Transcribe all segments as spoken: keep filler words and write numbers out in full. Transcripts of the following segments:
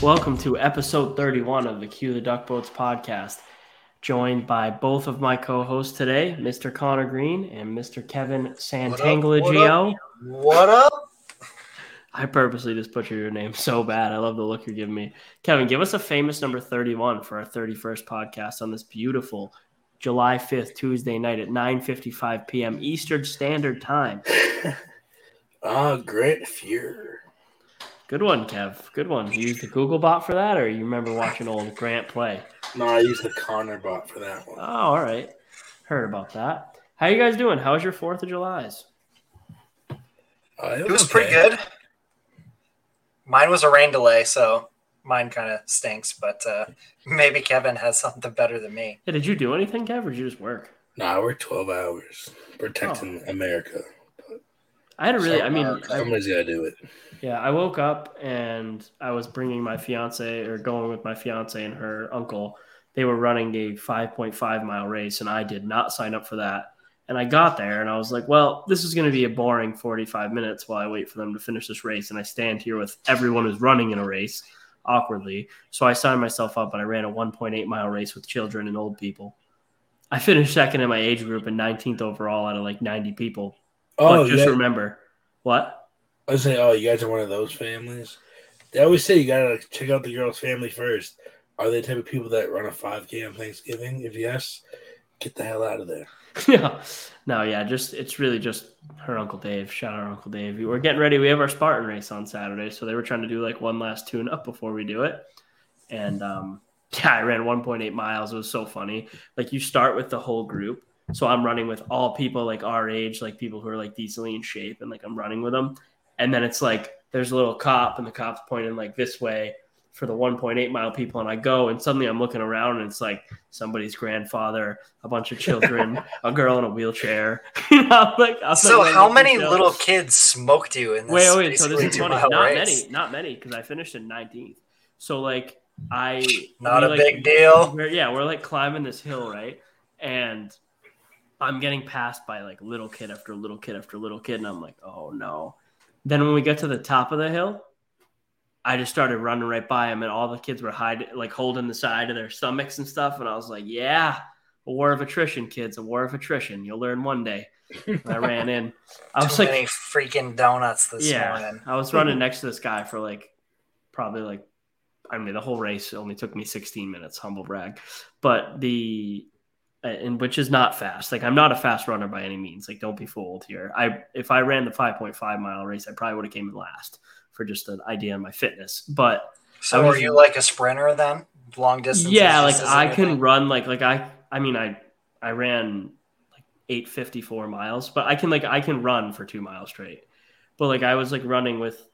Welcome to episode thirty-one of the Cue the Duck Boats podcast. Joined by both of my co-hosts today, Mister Connor Green and Mister Kevin Santangelo. What up? What up? I purposely just butchered your name so bad. I love the look you're giving me. Kevin, give us a famous number thirty-one for our thirty-first podcast on this beautiful July fifth, Tuesday night at nine fifty-five p.m. Eastern Standard Time. Ah, great fear. Good one, Kev. Good one. You used the Google bot for that, or you remember watching old Grant play? No, I used the Connor bot for that one. Oh, all right. Heard about that. How you guys doing? How was your fourth of July's? Uh, it was, it was okay. Pretty good. Mine was a rain delay, so mine kind of stinks, but uh, maybe Kevin has something better than me. Hey, did you do anything, Kev, or did you just work? No, nah, I worked twelve hours protecting oh. America. I had a really, so, I mean, uh, somebody's got to do it. Yeah, I woke up and I was bringing my fiance or going with my fiance and her uncle. They were running a five point five mile race, and I did not sign up for that. And I got there and I was like, well, this is going to be a boring forty-five minutes while I wait for them to finish this race. And I stand here with everyone who's running in a race awkwardly. So I signed myself up and I ran a one point eight mile race with children and old people. I finished second in my age group and nineteenth overall out of like ninety people. Oh, but just yeah. remember what I was saying. Oh, you guys are one of those families. They always say you gotta like, check out the girl's family first. Are they the type of people that run a five K on Thanksgiving? If yes, get the hell out of there. Yeah, no, yeah, just it's really just her Uncle Dave. Shout out Uncle Dave. We're getting ready. We have our Spartan race on Saturday, so they were trying to do like one last tune up before we do it. And um, yeah, I ran one point eight miles. It was so funny. Like you start with the whole group. So I'm running with all people like our age, like people who are like decently in shape, and like I'm running with them. And then it's like there's a little cop, and the cop's pointing like this way for the one point eight mile people. And I go, and suddenly I'm looking around, and it's like somebody's grandfather, a bunch of children, a girl in a wheelchair. I'm like, I'm so like, how many girls. Little kids smoked you in this? Wait, wait. So this is funny. Not race. many, not many, because I finished in nineteenth. So like I not a like, big deal. We're, yeah, we're like climbing this hill, right? And I'm getting passed by like little kid after little kid after little kid. And I'm like, oh no. Then when we get to the top of the hill, I just started running right by him, and all the kids were hiding, like holding the side of their stomachs and stuff. And I was like, yeah, a war of attrition, kids, a war of attrition. You'll learn one day. And I ran in. I was Too like many freaking donuts this yeah, morning. I was running next to this guy for like, probably like, I mean, the whole race only took me sixteen minutes, humble brag, but the, and which is not fast. Like I'm not a fast runner by any means. Like don't be fooled here. I if I ran the five point five mile race, I probably would have came in last for just an idea on my fitness. But so were you like a sprinter then? Long distance? Yeah, like I anything? can run like like I I mean I I ran like eight fifty-four miles, but I can like I can run for two miles straight. But like I was like running with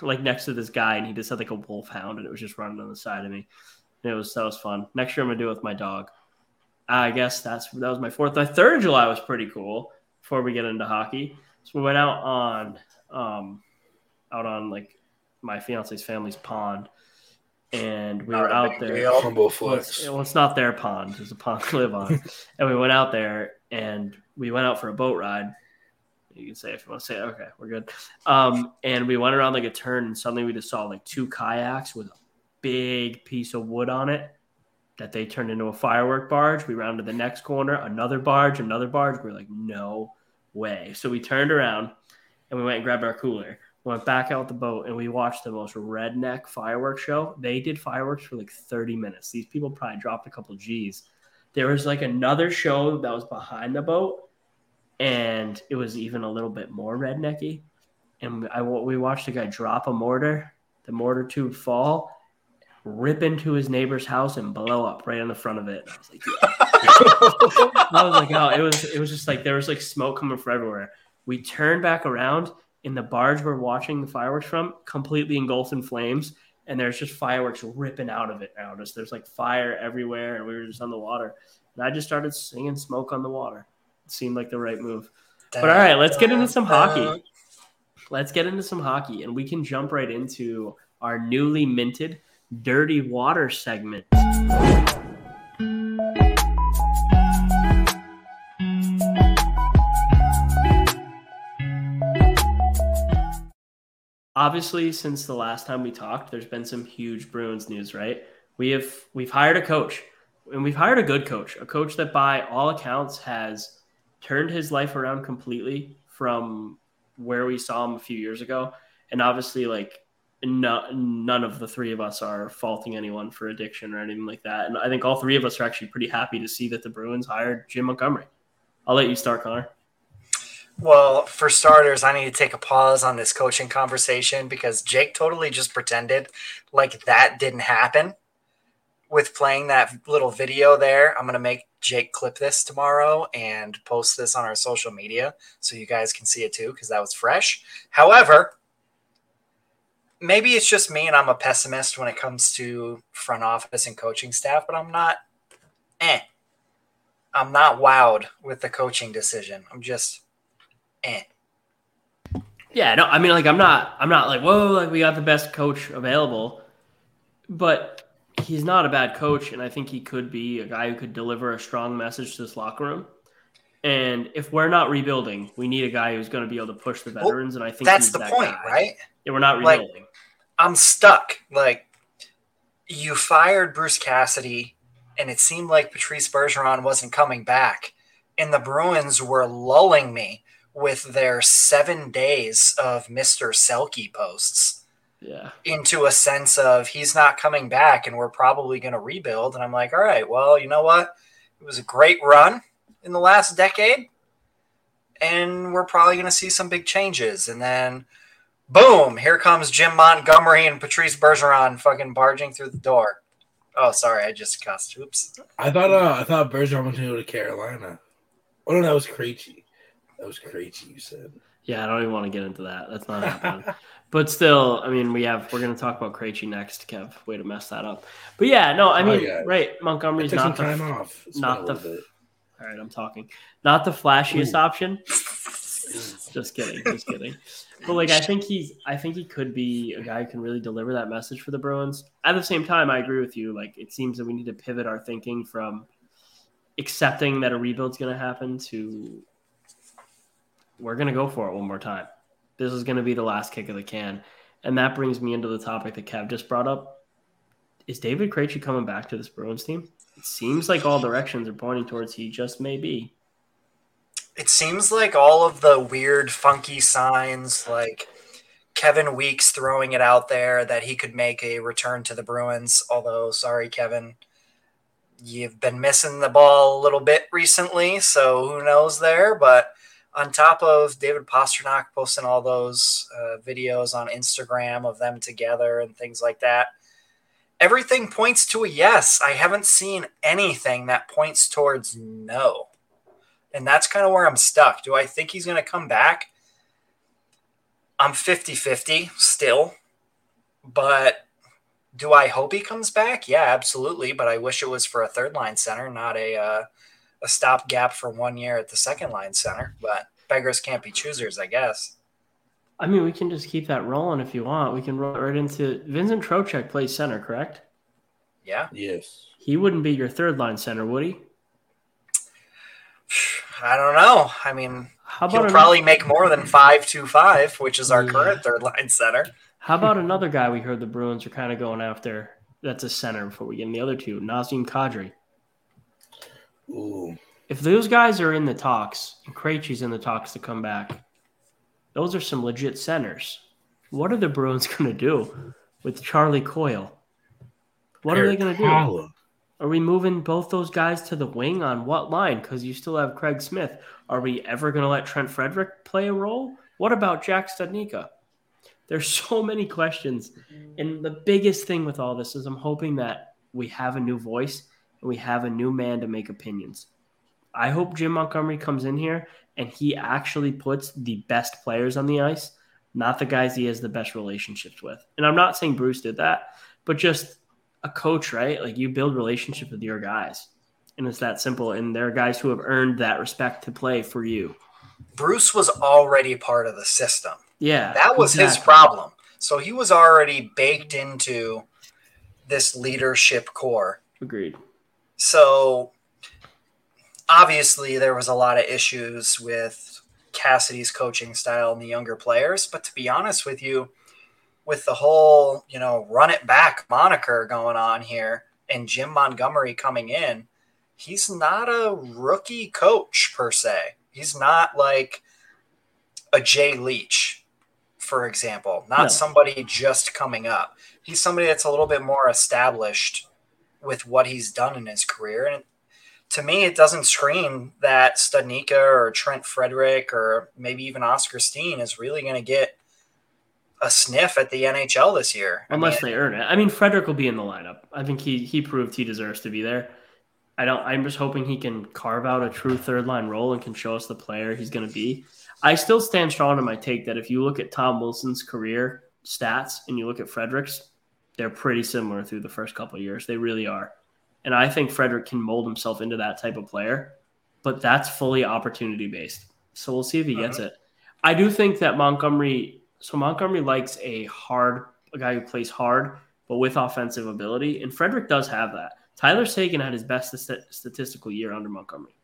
like next to this guy, and he just had like a wolfhound, and it was just running on the side of me. And it was that was fun. Next year I'm gonna do it with my dog. I guess that's that was my fourth. My third of July was pretty cool. Before we get into hockey, so we went out on, um, out on like my fiance's family's pond, and we not were out there. Well, it's, well, it's not their pond; it's a pond I live on. And we went out there, and we went out for a boat ride. You can say if you want to say it. Okay, we're good. Um, and we went around like a turn, and suddenly we just saw like two kayaks with a big piece of wood on it that they turned into a firework barge. We rounded the next corner, another barge, another barge. We were like, no way. So we turned around and we went and grabbed our cooler. We went back out the boat and we watched the most redneck fireworks show. They did fireworks for like thirty minutes. These people probably dropped a couple G's. There was like another show that was behind the boat, and it was even a little bit more rednecky. And I, we watched a guy drop a mortar, the mortar tube fall, rip into his neighbor's house and blow up right in the front of it. I was like, yeah. I was like, oh, it was it was just like there was like smoke coming from everywhere. We turned back around, and the barge we're watching the fireworks from completely engulfed in flames, and there's just fireworks ripping out of it now. Just there's like fire everywhere, and we were just on the water. And I just started singing "Smoke on the Water." It seemed like the right move. But all right, let's get into some hockey. Let's get into some hockey, and we can jump right into our newly minted Dirty Water segment. Obviously, since the last time we talked, there's been some huge Bruins news, right? We have we've hired a coach, and we've hired a good coach, a coach that by all accounts has turned his life around completely from where we saw him a few years ago. And obviously, like no, none of the three of us are faulting anyone for addiction or anything like that. And I think all three of us are actually pretty happy to see that the Bruins hired Jim Montgomery. I'll let you start, Connor. Well, for starters, I need to take a pause on this coaching conversation because Jake totally just pretended like that didn't happen with playing that little video there. I'm going to make Jake clip this tomorrow and post this on our social media so you guys can see it too because that was fresh. However, maybe it's just me and I'm a pessimist when it comes to front office and coaching staff, but I'm not eh. I'm not wowed with the coaching decision. I'm just... Yeah, no, I mean, like, I'm not, I'm not like, whoa, like we got the best coach available, but he's not a bad coach. And I think he could be a guy who could deliver a strong message to this locker room. And if we're not rebuilding, we need a guy who's going to be able to push the veterans. Well, and I think that's the that point, guy. Right? Yeah, we're not rebuilding. Like, I'm stuck. Like, you fired Bruce Cassidy and it seemed like Patrice Bergeron wasn't coming back. And the Bruins were lulling me with their seven days of Mister Selke posts yeah. into a sense of he's not coming back and we're probably going to rebuild. And I'm like, all right, well, you know what? It was a great run in the last decade and we're probably going to see some big changes. And then boom, here comes Jim Montgomery and Patrice Bergeron fucking barging through the door. Oh, sorry. I just cussed. Oops. I thought, uh, I thought Bergeron was going to go to Carolina. Oh no, that was Krejci. That was crazy, you said. Yeah, I don't even want to get into that. That's not happening. But still, I mean, we have we're going to talk about Krejci next, Kev. Way to mess that up. But yeah, no, I mean, oh, yeah. right? Montgomery's not the time off. It's not the. Bit. All right, I'm talking. Not the flashiest Ooh. option. Just kidding, just kidding. But like, I think he's. I think he could be a guy who can really deliver that message for the Bruins. At the same time, I agree with you. Like, it seems that we need to pivot our thinking from accepting that a rebuild's going to happen to. We're going to go for it one more time. This is going to be the last kick of the can. And that brings me into the topic that Kev just brought up. Is David Krejci coming back to this Bruins team? It seems like all directions are pointing towards he just may be. It seems like all of the weird, funky signs, like Kevin Weeks throwing it out there that he could make a return to the Bruins. Although, sorry, Kevin, you've been missing the ball a little bit recently, so who knows there, but on top of David Pastrnak posting all those uh, videos on Instagram of them together and things like that, everything points to a yes. I haven't seen anything that points towards no. And that's kind of where I'm stuck. Do I think he's going to come back? I'm fifty-fifty still. But do I hope he comes back? Yeah, absolutely. But I wish it was for a third-line center, not a uh, – a stopgap for one year at the second line center, but beggars can't be choosers, I guess. I mean, we can just keep that rolling if you want. We can roll right into Vincent Trocheck plays center, correct? Yeah. Yes. He wouldn't be your third line center, would he? I don't know. I mean, How about he'll probably another- make more than five two five, which is our yeah. current third line center. How about another guy we heard the Bruins are kind of going after that's a center before we get in the other two, Nazem Kadri. Ooh. If those guys are in the talks and Krejci's in the talks to come back, those are some legit centers. What are the Bruins going to do with Charlie Coyle? What Eric are they going to do? Holla. Are we moving both those guys to the wing on what line? Because you still have Craig Smith. Are we ever going to let Trent Frederick play a role? What about Jack Studnicka? There's so many questions. And the biggest thing with all this is I'm hoping that we have a new voice. We have a new man to make opinions. I hope Jim Montgomery comes in here and he actually puts the best players on the ice, not the guys he has the best relationships with. And I'm not saying Bruce did that, but just a coach, right? Like you build relationships with your guys and it's that simple. And there are guys who have earned that respect to play for you. Bruce was already part of the system. Yeah. That was exactly. his problem. So he was already baked into this leadership core. Agreed. So obviously there was a lot of issues with Cassidy's coaching style and the younger players. But to be honest with you, with the whole, you know, run it back moniker going on here and Jim Montgomery coming in, he's not a rookie coach per se. He's not like a Jay Leach, for example, not no. somebody just coming up. He's somebody that's a little bit more established with what he's done in his career. And to me, it doesn't scream that Studnicka or Trent Frederick or maybe even Oscar Steen is really going to get a sniff at the N H L this year. Unless I mean, they earn it. I mean, Frederick will be in the lineup. I think he he proved he deserves to be there. I don't, I'm just hoping he can carve out a true third line role and can show us the player he's going to be. I still stand strong in my take that if you look at Tom Wilson's career stats and you look at Frederick's, they're pretty similar through the first couple of years. They really are. And I think Frederick can mold himself into that type of player, but that's fully opportunity-based. So we'll see if he uh-huh. gets it. I do think that Montgomery – so Montgomery likes a hard – a guy who plays hard, but with offensive ability, and Frederick does have that. Tyler Seguin had his best st- statistical year under Montgomery.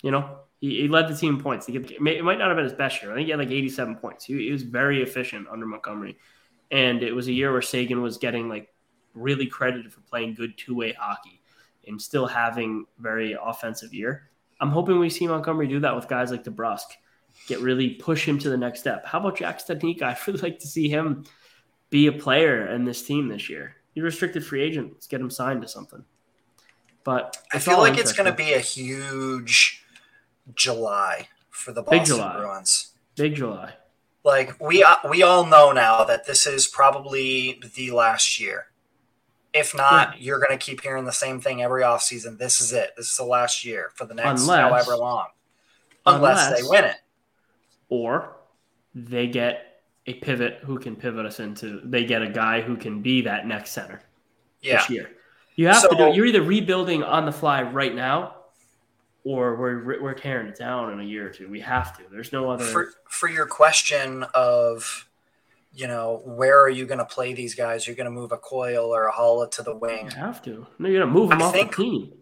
You know, he, he led the team in points. He could, it might not have been his best year. I think he had like eighty-seven points. He, he was very efficient under Montgomery. And it was a year where Seguin was getting like really credited for playing good two-way hockey and still having very offensive year. I'm hoping we see Montgomery do that with guys like DeBrusque, get really push him to the next step. How about Jack Studnicka? I'd really like to see him be a player in this team this year. He's restricted free agent. Let's get him signed to something. But I feel like it's going to be a huge July for the Boston Big July. Bruins. Big July. Like, we we all know now that this is probably the last year. If not, yeah. you're going to keep hearing the same thing every offseason. This is it. This is the last year for the next unless, however long. Unless, unless they win it. Or they get a pivot who can pivot us into – they get a guy who can be that next center yeah. this year. You have so, to do it. You're either rebuilding on the fly right now or we're we're tearing it down in a year or two. We have to. There's no other – For, for your question of – you know, where are you going to play these guys? You're going to move a Coyle or a Holla to the wing. You have to. No, you're going to move them I off think, the team.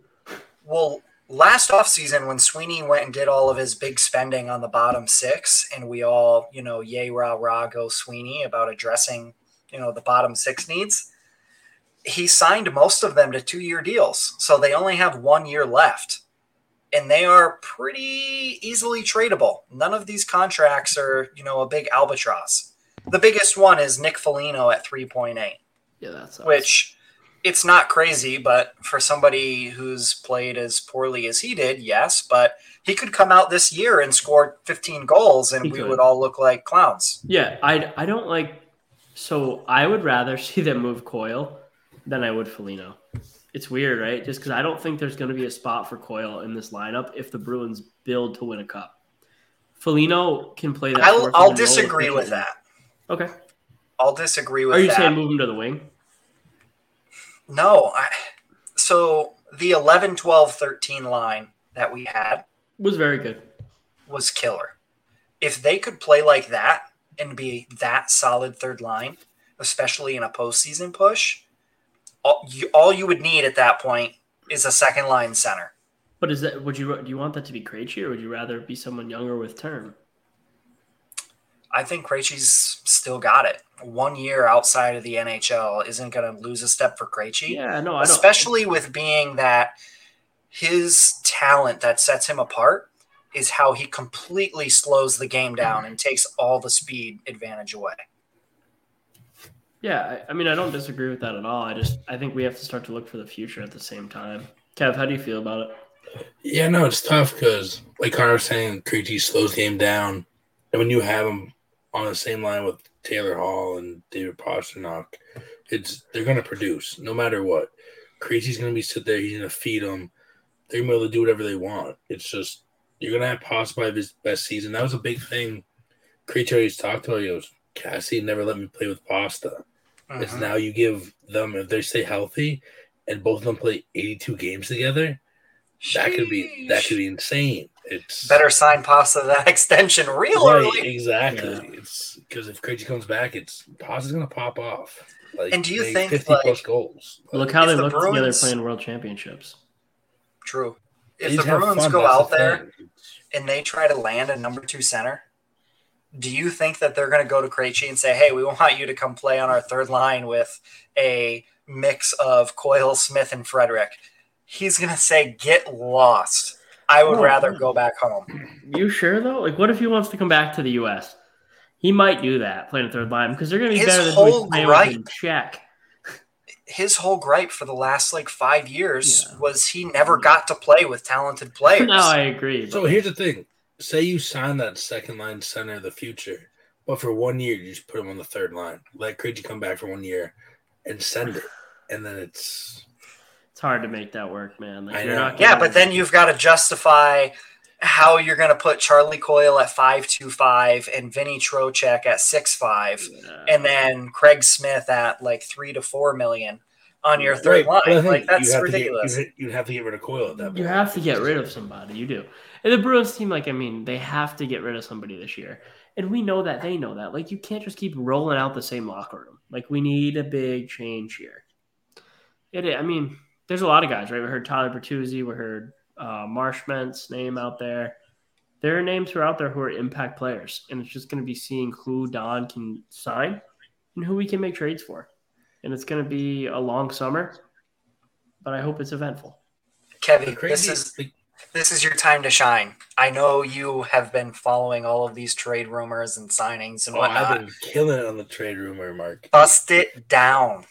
Well, last offseason when Sweeney went and did all of his big spending on the bottom six and we all, you know, yay, rah, rah, go Sweeney about addressing, you know, the bottom six needs, he signed most of them to two-year deals. So they only have one year left. And they are pretty easily tradable. None of these contracts are, you know, a big albatross. The biggest one is Nick Foligno at three point eight. Yeah, that's awesome. Which it's not crazy, but for somebody who's played as poorly as he did, yes, but he could come out this year and score fifteen goals and he we could. would all look like clowns. Yeah, I, I don't like – so I would rather see them move Coyle than I would Foligno. It's weird, right? Just because I don't think there's going to be a spot for Coyle in this lineup if the Bruins build to win a cup. Foligno can play that. I'll, I'll disagree with that. Okay. I'll disagree with that. Are you that. saying move him to the wing? No. I, so the eleven, twelve, thirteen line that we had was very good. Was killer. If they could play like that and be that solid third line, especially in a postseason push, all you, all you would need at that point is a second line center. But is that would you do you want that to be Krejci or would you rather be someone younger with term? I think Krejci's still got it. One year outside of the N H L isn't going to lose a step for Krejci. Yeah, no, I don't. Especially with being that his talent that sets him apart is how he completely slows the game down and takes all the speed advantage away. Yeah, I mean, I don't disagree with that at all. I just I think we have to start to look for the future at the same time. Kev, how do you feel about it? Yeah, no, it's tough because, like Connor was saying, Krejci slows the game down. And when you have him on the same line with Taylor Hall and David Pastrnak, it's they're going to produce no matter what. Krejci's going to be sit there. He's going to feed them. They're going to be able to do whatever they want. It's just you're going to have possibly his best season. That was a big thing. Krejci always talked about. He goes, Cassie never let me play with Pasta. Uh-huh. It's now you give them if they stay healthy and both of them play eighty-two games together. Sheesh. That could be that could be insane. it's better sign Pasta that extension real right, early. Exactly. Yeah. It's because if Krejci comes back, it's Pasta's going to pop off. Like, and do you think fifty like, plus goals? Like, look how they the look Bruins, together playing World Championships. True. If the Bruins fun, go out the there and they try to land a number two center, do you think that they're going to go to Krejci and say, "Hey, we want you to come play on our third line with a mix of Coyle, Smith, and Frederick"? He's going to say, "Get lost. I would oh, rather go back home." You sure though? Like, what if he wants to come back to the U S? He might do that playing a third line because they're going to be his better than playing with Czech. His whole gripe for the last like five years yeah. was he never got to play with talented players. No, I agree. So here's the thing. Say you sign that second line center of the future, but for one year you just put him on the third line. Let Krejci come back for one year and send it. And then it's it's hard to make that work, man. Like, I you're know. Not yeah, but then you've got to justify how you're going to put Charlie Coyle at five two five and Vinny Trocheck at six five no. and then Craig Smith at like three to four million on your third right. line. Like, that's you ridiculous. Get, you have to get rid of Coyle at that point. You have to get rid of somebody. You do. And the Bruins team, like, I mean, they have to get rid of somebody this year. And we know that. They know that. Like, you can't just keep rolling out the same locker room. Like, we need a big change here. It, I mean, there's a lot of guys, right? We heard Tyler Bertuzzi. We heard Uh, Marshment's name out there. There are names who are out there who are impact players, and it's just going to be seeing who Don can sign and who we can make trades for. And it's going to be a long summer, but I hope it's eventful. Kevin, this is this is your time to shine. I know you have been following all of these trade rumors and signings and oh, whatnot. I've been killing it on the trade rumor, Mark. Bust it down.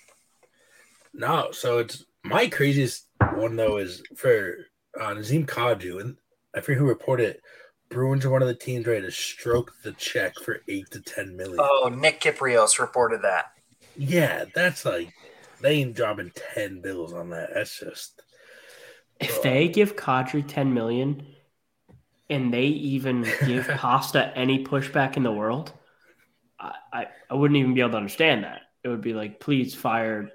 No, so it's my craziest one though is for Uh, Nazem Kadri, and I forget who reported it. Bruins are one of the teams ready to stroke the check for eight to ten million. Oh, Nick Kiprios reported that. Yeah, that's like they ain't dropping ten bills on that. That's just if uh, they give Kadri ten million, and they even give Pasta any pushback in the world, I, I I wouldn't even be able to understand that. It would be like, please fire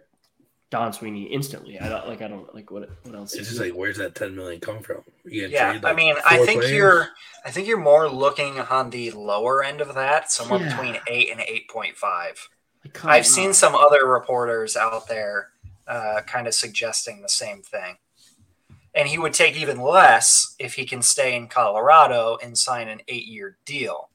Don Sweeney instantly. I don't like. I don't like what. What else? It's just like, where's that ten million come from? You yeah, trade, like, I mean, I think players? you're. I think you're more looking on the lower end of that, somewhere yeah. between eight and eight point five. I've seen on. some other reporters out there, uh, kind of suggesting the same thing. And he would take even less if he can stay in Colorado and sign an eight-year deal.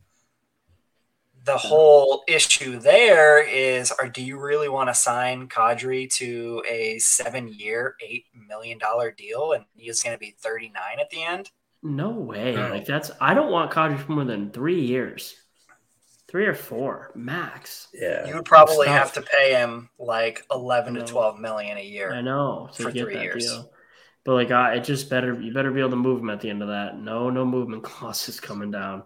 The whole issue there is, or do you really want to sign Kadri to a seven-year, eight million dollars deal, and he's going to be thirty-nine at the end? No way. No. Like that's. I don't want Kadri for more than three years. Three or four, max. Yeah. You would probably have to pay him like eleven to twelve million dollars a year. I know. For three years. Deal. But like, uh, it just better, you better be able to move him at the end of that. No, no movement clause is coming down.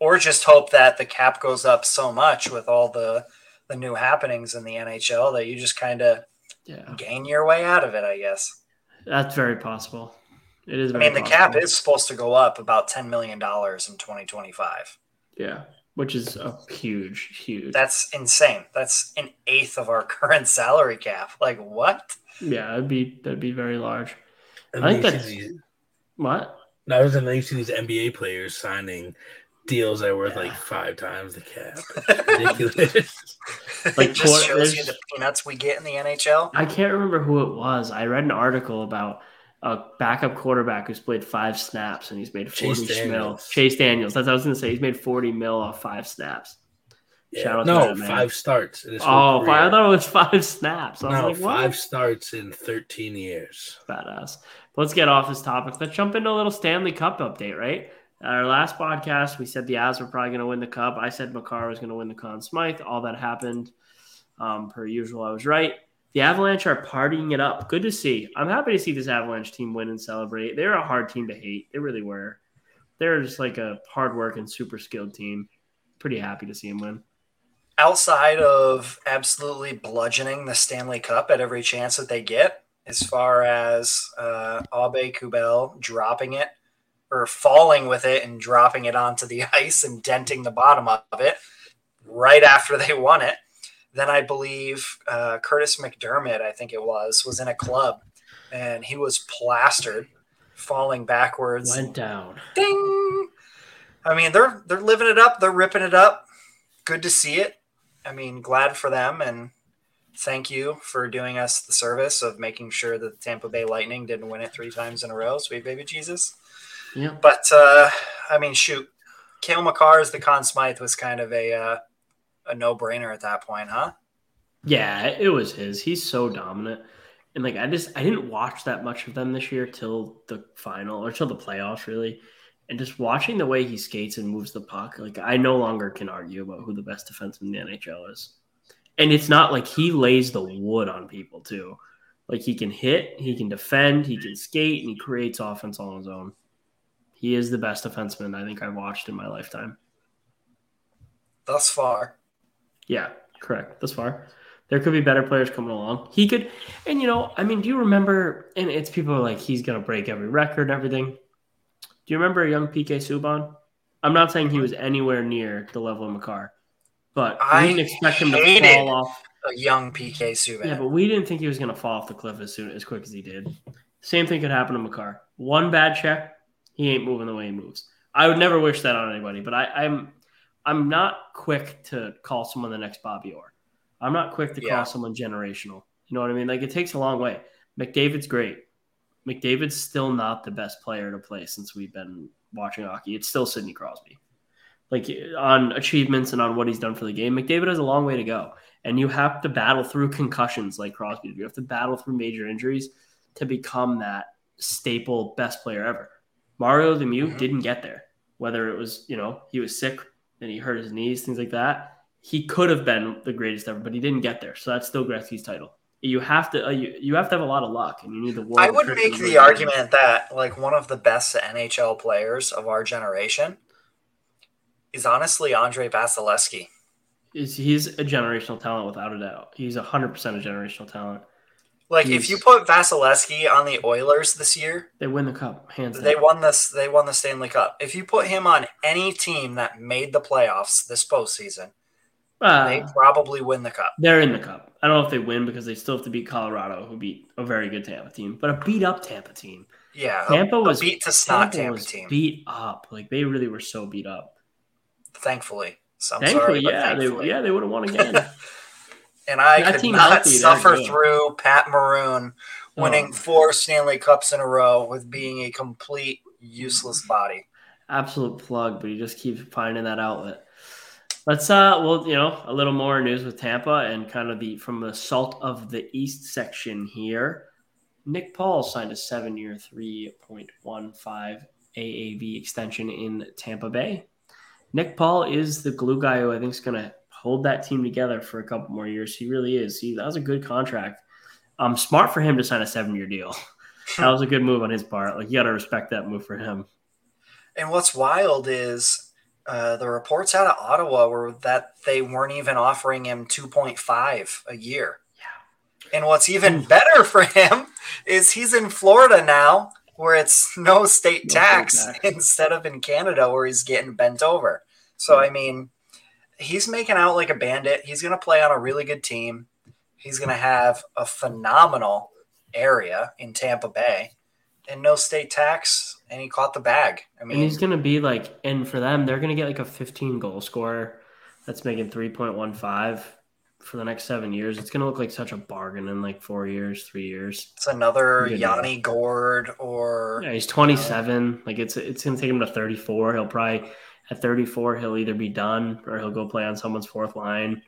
Or just hope that the cap goes up so much with all the, the new happenings in the N H L that you just kind of yeah. gain your way out of it, I guess. That's very possible. It is. I mean, the possible. cap is supposed to go up about ten million dollars in twenty twenty-five. Yeah, which is a huge, huge. That's insane. That's an eighth of our current salary cap. Like, what? Yeah, that'd be, that'd be very large. And I think that's these, what? No, I was going to see these N B A players signing deals that are worth yeah. like five times the cap. Ridiculous. Like, it just shows you the peanuts we get in the N H L. I can't remember who it was. I read an article about a backup quarterback who's played five snaps and he's made forty Chase mil. Daniels. Chase Daniels. That's what I was going to say. He's made forty mil off five snaps. Yeah. Shout out no, to that, man. Five starts. Oh, five, I thought it was five snaps. I no, was like, what? Five starts in thirteen years. Badass. But let's get off this topic. Let's jump into a little Stanley Cup update, right? Our last podcast, we said the Avs were probably going to win the Cup. I said Makar was going to win the Conn Smythe. All that happened. Um, per usual, I was right. The Avalanche are partying it up. Good to see. I'm happy to see this Avalanche team win and celebrate. They're a hard team to hate. They really were. They're just like a hard-working, super-skilled team. Pretty happy to see them win. Outside of absolutely bludgeoning the Stanley Cup at every chance that they get, as far as uh, Aubé Kubel dropping it, or falling with it and dropping it onto the ice and denting the bottom of it right after they won it. Then I believe uh, Curtis McDermott, I think it was, was in a club, and he was plastered falling backwards. Went down. Ding! I mean, they're they're living it up. They're ripping it up. Good to see it. I mean, glad for them, and thank you for doing us the service of making sure that the Tampa Bay Lightning didn't win it three times in a row. Sweet baby Jesus. Yeah. But, uh, I mean, shoot. Cale Makar as the Conn Smythe was kind of a uh, a no-brainer at that point, huh? Yeah, it was his. He's so dominant. And, like, I just I didn't watch that much of them this year till the final or till the playoffs, really. And just watching the way he skates and moves the puck, like, I no longer can argue about who the best defenseman in the N H L is. And it's not like he lays the wood on people, too. Like, he can hit, he can defend, he can skate, and he creates offense on his own. He is the best defenseman I think I've watched in my lifetime. Thus far. Yeah, correct. Thus far. There could be better players coming along. He could, and, you know, I mean, do you remember, and it's people are like, he's going to break every record and everything. Do you remember young P K Subban? I'm not saying he was anywhere near the level of Makar, but I we didn't expect him to fall off. A young P K Subban. Yeah, but we didn't think he was going to fall off the cliff as soon as quick as he did. Same thing could happen to Makar. One bad check. He ain't moving the way he moves. I would never wish that on anybody, but I, I'm I'm not quick to call someone the next Bobby Orr. I'm not quick to yeah. call someone generational. You know what I mean? Like, it takes a long way. McDavid's great. McDavid's still not the best player to play since we've been watching hockey. It's still Sidney Crosby. Like, on achievements and on what he's done for the game, McDavid has a long way to go. And you have to battle through concussions like Crosby. You have to battle through major injuries to become that staple best player ever. Mario Lemieux mm-hmm. didn't get there, whether it was, you know, he was sick and he hurt his knees, things like that. He could have been the greatest ever, but he didn't get there. So that's still Gretzky's title. You have to, uh, you, you have to have a lot of luck, and you need the world. I would make the really argument good. that, like, one of the best N H L players of our generation is honestly Andre Vasilevsky. Is he's a generational talent without a doubt. He's a hundred percent a generational talent. Like, he's, if you put Vasilevsky on the Oilers this year, they win the cup. Hands down. They won this. They won the Stanley Cup. If you put him on any team that made the playoffs this postseason, uh, they probably win the cup. They're in the cup. I don't know if they win because they still have to beat Colorado, who beat a very good Tampa team, but a beat up Tampa team. Yeah, Tampa a, was a beat to snot Tampa, Tampa team. Beat up. Like, they really were so beat up. Thankfully, so thankfully, sorry, yeah, thankfully. They, yeah, they would have won again. And I that could not healthy, suffer through Pat Maroon winning oh. four Stanley Cups in a row with being a complete useless body. Absolute plug, but you just keep finding that outlet. Let's, uh, well, you know, a little more news with Tampa and kind of the from the salt of the East section here. Nick Paul signed a seven-year, three point one five A A V extension in Tampa Bay. Nick Paul is the glue guy who I think is going to hold that team together for a couple more years. He really is. He, that was a good contract. Um, smart for him to sign a seven-year deal. That was a good move on his part. Like, you got to respect that move for him. And what's wild is uh, the reports out of Ottawa were that they weren't even offering him two point five a year. Yeah. And what's even better for him is he's in Florida now where it's no state tax no state tax. Instead of in Canada where he's getting bent over. So, yeah. I mean, he's making out like a bandit. He's going to play on a really good team. He's going to have a phenomenal area in Tampa Bay and no state tax, and he caught the bag. I mean, and he's going to be like – and for them, they're going to get like a fifteen-goal scorer that's making three point one five for the next seven years. It's going to look like such a bargain in like four years, three years. It's another Yanni Gourde or – Yeah, he's twenty-seven. Uh, like it's it's going to take him to thirty-four. He'll probably – At thirty-four, he'll either be done or he'll go play on someone's fourth line.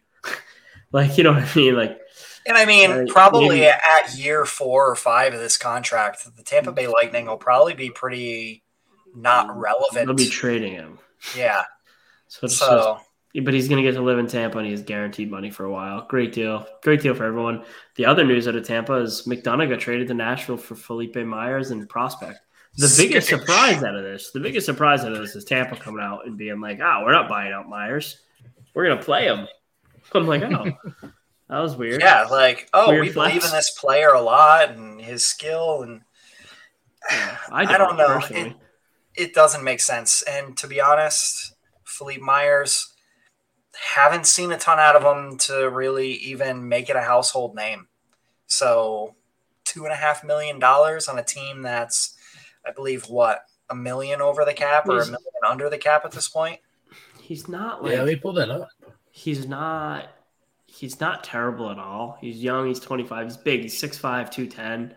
Like, you know what I mean? Like, and I mean, uh, probably maybe, at year four or five of this contract, the Tampa Bay Lightning will probably be pretty not relevant. They'll be trading him. Yeah. So, it's so just, but he's going to get to live in Tampa and he has guaranteed money for a while. Great deal. Great deal for everyone. The other news out of Tampa is McDonagh got traded to Nashville for Philippe Myers and prospect. The biggest surprise out of this, the biggest surprise out of this is Tampa coming out and being like, oh, we're not buying out Myers. We're going to play him. I'm like, oh, that was weird. Yeah, like, oh, weird we flex. Believe in this player a lot and his skill. And yeah, I, don't I don't know. It, it doesn't make sense. And to be honest, Philippe Myers, haven't seen a ton out of him to really even make it a household name. So two and a half million dollars on a team that's I believe, what, a million over the cap or he's, a million under the cap at this point? He's not like – yeah, they pulled that up. He's not he's not terrible at all. He's young. He's twenty-five. He's big. He's six five, two ten.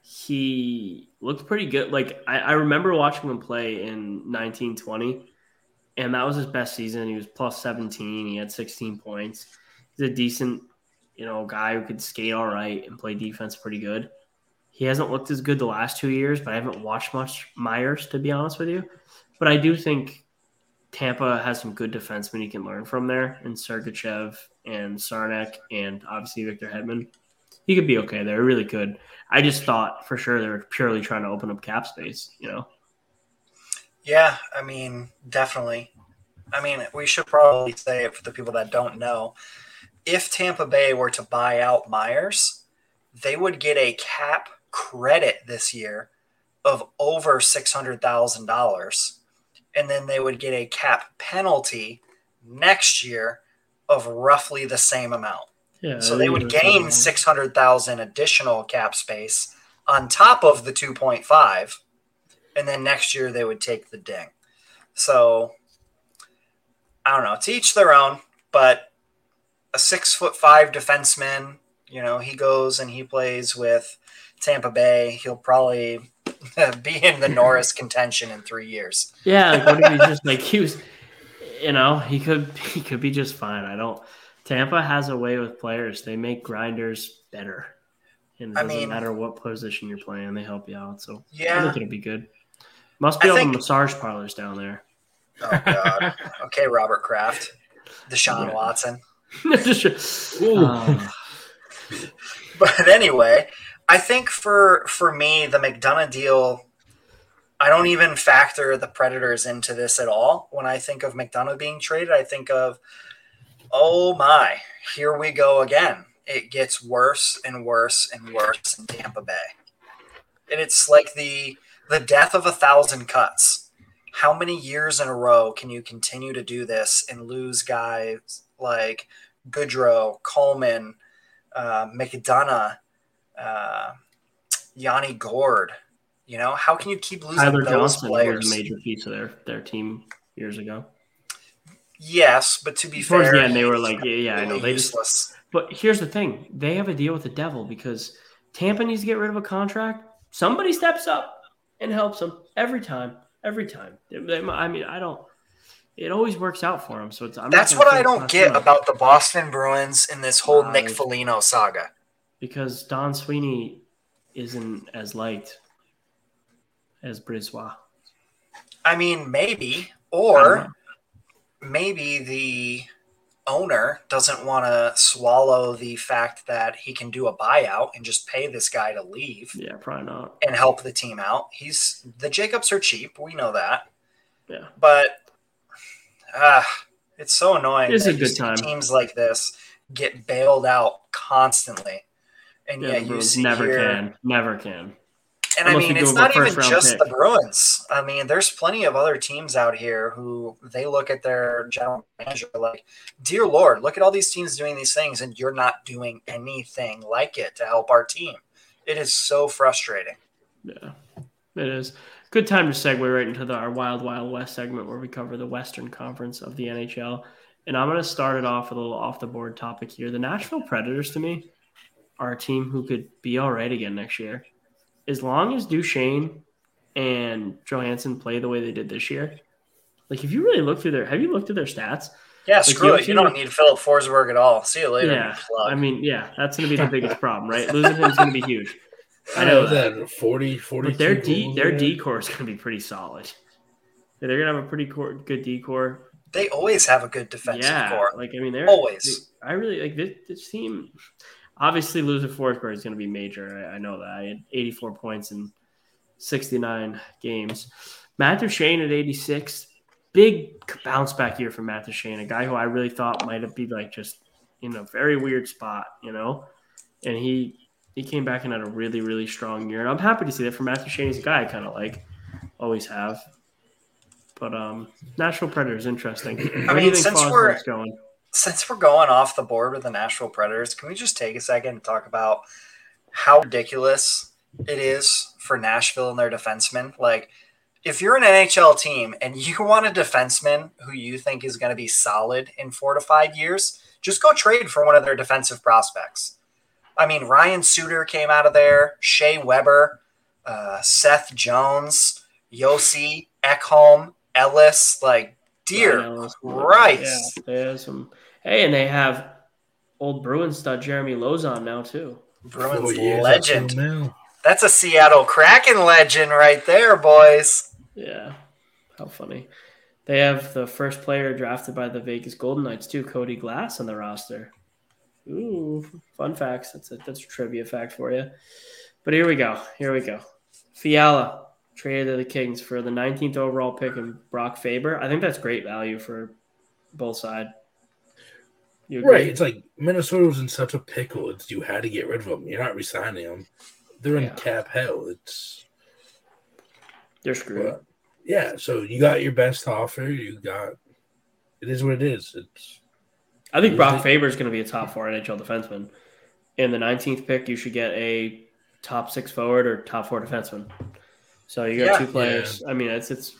He looked pretty good. Like, I, I remember watching him play in nineteen twenty, and that was his best season. He was plus seventeen. He had sixteen points. He's a decent, you know, guy who could skate all right and play defense pretty good. He hasn't looked as good the last two years, but I haven't watched much Myers, to be honest with you. But I do think Tampa has some good defensemen you can learn from there, and Sergachev and Pastrnak and obviously Victor Hedman. He could be okay there. He really could. I just thought for sure they were purely trying to open up cap space, you know? Yeah, I mean, definitely. I mean, we should probably say it for the people that don't know. If Tampa Bay were to buy out Myers, they would get a cap credit this year of over six hundred thousand dollars. And then they would get a cap penalty next year of roughly the same amount. Yeah, so they would gain six hundred thousand dollars additional cap space on top of the two point five. And then next year they would take the ding. So I don't know, to each their own, but a six foot five defenseman, you know, he goes and he plays with Tampa Bay. He'll probably be in the Norris contention in three years. Yeah. Like, what if he's just like, he was, you know, he could, he could be just fine. I don't, Tampa has a way with players. They make grinders better. And it doesn't I mean, matter what position you're playing, they help you out. So yeah, I think it'll be good. Must be I all think... the massage parlors down there. Oh, God. Okay, Robert Kraft. Deshaun yeah. Watson. um... But anyway, I think for for me, the McDonagh deal, I don't even factor the Predators into this at all. When I think of McDonagh being traded, I think of, oh my, here we go again. It gets worse and worse and worse in Tampa Bay. And it's like the the death of a thousand cuts. How many years in a row can you continue to do this and lose guys like Gaudreau, Coleman, uh, McDonagh, uh, Yanni Gourde? You know, how can you keep losing Tyler those Johnson players? Was a major piece of their, their team years ago. Yes, but to be fair, the end, they were like, yeah, yeah, really I know. They useless. Just, but here's the thing. They have a deal with the devil because Tampa needs to get rid of a contract. Somebody steps up and helps them every time, every time. They, they, I mean, I don't – it always works out for them. So it's, I'm That's what I don't get time. about the Boston Bruins in this whole uh, Nick Foligno saga. Because Don Sweeney isn't as liked as Brisbois. I mean, maybe, or – maybe the owner doesn't want to swallow the fact that he can do a buyout and just pay this guy to leave. Yeah, probably not. And help the team out. He's the Jacobs are cheap. We know that. Yeah. But uh, it's so annoying. It's a good time. Teams like this get bailed out constantly. And yeah, yeah you see never here, can. Never can. And Unless I mean, it's not even just pick. the Bruins. I mean, there's plenty of other teams out here who they look at their general manager like, dear Lord, look at all these teams doing these things, and you're not doing anything like it to help our team. It is so frustrating. Yeah, it is. Good time to segue right into the, our Wild Wild West segment where we cover the Western Conference of the N H L. And I'm going to start it off with a little off-the-board topic here. The Nashville Predators, to me, are a team who could be all right again next year. As long as Duchesne and Johansson play the way they did this year, like if you really look through their, have you looked at their stats? Yeah, like, screw you it. You don't need Philip Forsberg at all. See you later. Yeah, I mean, yeah, that's going to be the biggest problem, right? Losing him is going to be huge. I know that. that forty, forty. But their D, their D core is going to be pretty solid. They're going to have a pretty core, good D core. They always have a good defensive yeah, core. Like I mean, they're always. They, I really like this, this team. Obviously, losing Forsberg is going to be major. I know that. I had eighty-four points in sixty-nine games. Matthew Shane at eighty-six. Big bounce back year for Matthew Shane, a guy who I really thought might be like just in a very weird spot, you know? And he he came back and had a really, really strong year. And I'm happy to see that for Matthew Shane. He's a guy I kind of like, always have. But um, Nashville Predators, interesting. I mean, since we're going? Since we're going off the board with the Nashville Predators, can we just take a second and talk about how ridiculous it is for Nashville and their defensemen. Like, if you're an N H L team and you want a defenseman who you think is going to be solid in four to five years, just go trade for one of their defensive prospects. I mean, Ryan Suter came out of there, Shea Weber, uh, Seth Jones, Yossi, Ekholm, Ellis. Like, dear Christ. Yeah, they have some. Hey, and they have old Bruins stud Jeremy Lozon now, too. Bruins oh, yeah, legend. That's, that's a Seattle Kraken legend right there, boys. Yeah, how funny. They have the first player drafted by the Vegas Golden Knights, too, Cody Glass, on the roster. Ooh, fun facts. That's a, that's a trivia fact for you. But here we go. Here we go. Fiala traded to the Kings for the nineteenth overall pick and Brock Faber. I think that's great value for both sides. Right. It's like Minnesota was in such a pickle. It's, you had to get rid of them. You're not re-signing them. They're in yeah. cap hell. It's They're screwed up. Yeah, so you got your best offer. You got – it is what it is. It's. I think Brock Faber is going to be a top four N H L defenseman. In the nineteenth pick, you should get a top six forward or top four defenseman. So you got yeah, two players. Yeah. I mean, it's it's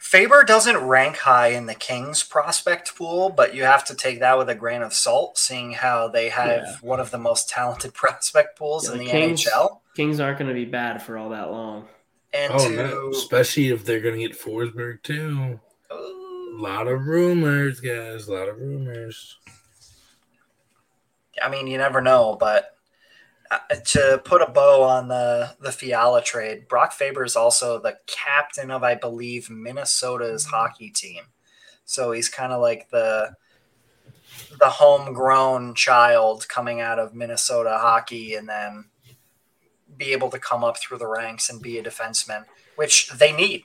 Faber doesn't rank high in the Kings prospect pool, but you have to take that with a grain of salt, seeing how they have yeah. one of the most talented prospect pools yeah, in the, the Kings, N H L. Kings aren't going to be bad for all that long. And oh, to... no. Especially if they're going to get Forsberg, too. Uh, A lot of rumors, guys. A lot of rumors. I mean, you never know, but to put a bow on the, the Fiala trade, Brock Faber is also the captain of, I believe, Minnesota's hockey team. So he's kind of like the the homegrown child coming out of Minnesota hockey and then be able to come up through the ranks and be a defenseman, which they need.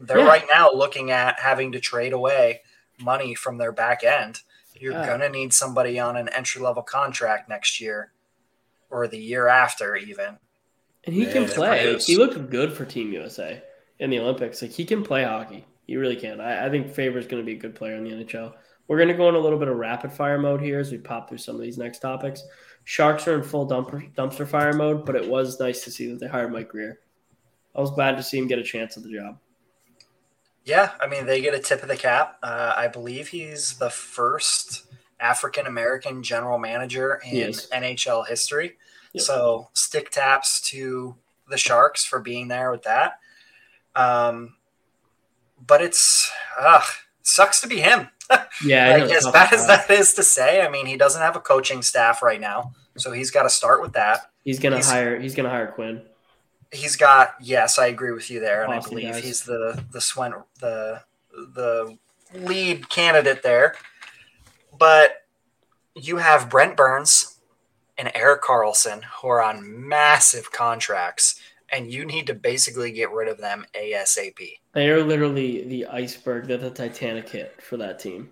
They're yeah. right now looking at having to trade away money from their back end. You're yeah. going to need somebody on an entry-level contract next year or the year after even. And he can play. Produce. He looked good for Team U S A in the Olympics. Like, he can play hockey. He really can. I, I think Faber's going to be a good player in the N H L. We're going to go in a little bit of rapid-fire mode here as we pop through some of these next topics. Sharks are in full dumper, dumpster fire mode, but it was nice to see that they hired Mike Greer. I was glad to see him get a chance at the job. Yeah, I mean, they get a tip of the cap. Uh, I believe he's the first African-American general manager in yes. N H L history. Yep. So stick taps to the Sharks for being there with that. Um, but it's uh, sucks to be him. Yeah, like, as bad as that is to say, I mean, he doesn't have a coaching staff right now, so he's got to start with that. He's gonna he's, hire. He's gonna hire Quinn. He's got yes, I agree with you there, and awesome, I believe guys. he's the the Swen the the lead candidate there. But you have Brent Burns and Erik Karlsson who are on massive contracts, and you need to basically get rid of them ASAP. They are literally the iceberg that the Titanic hit for that team.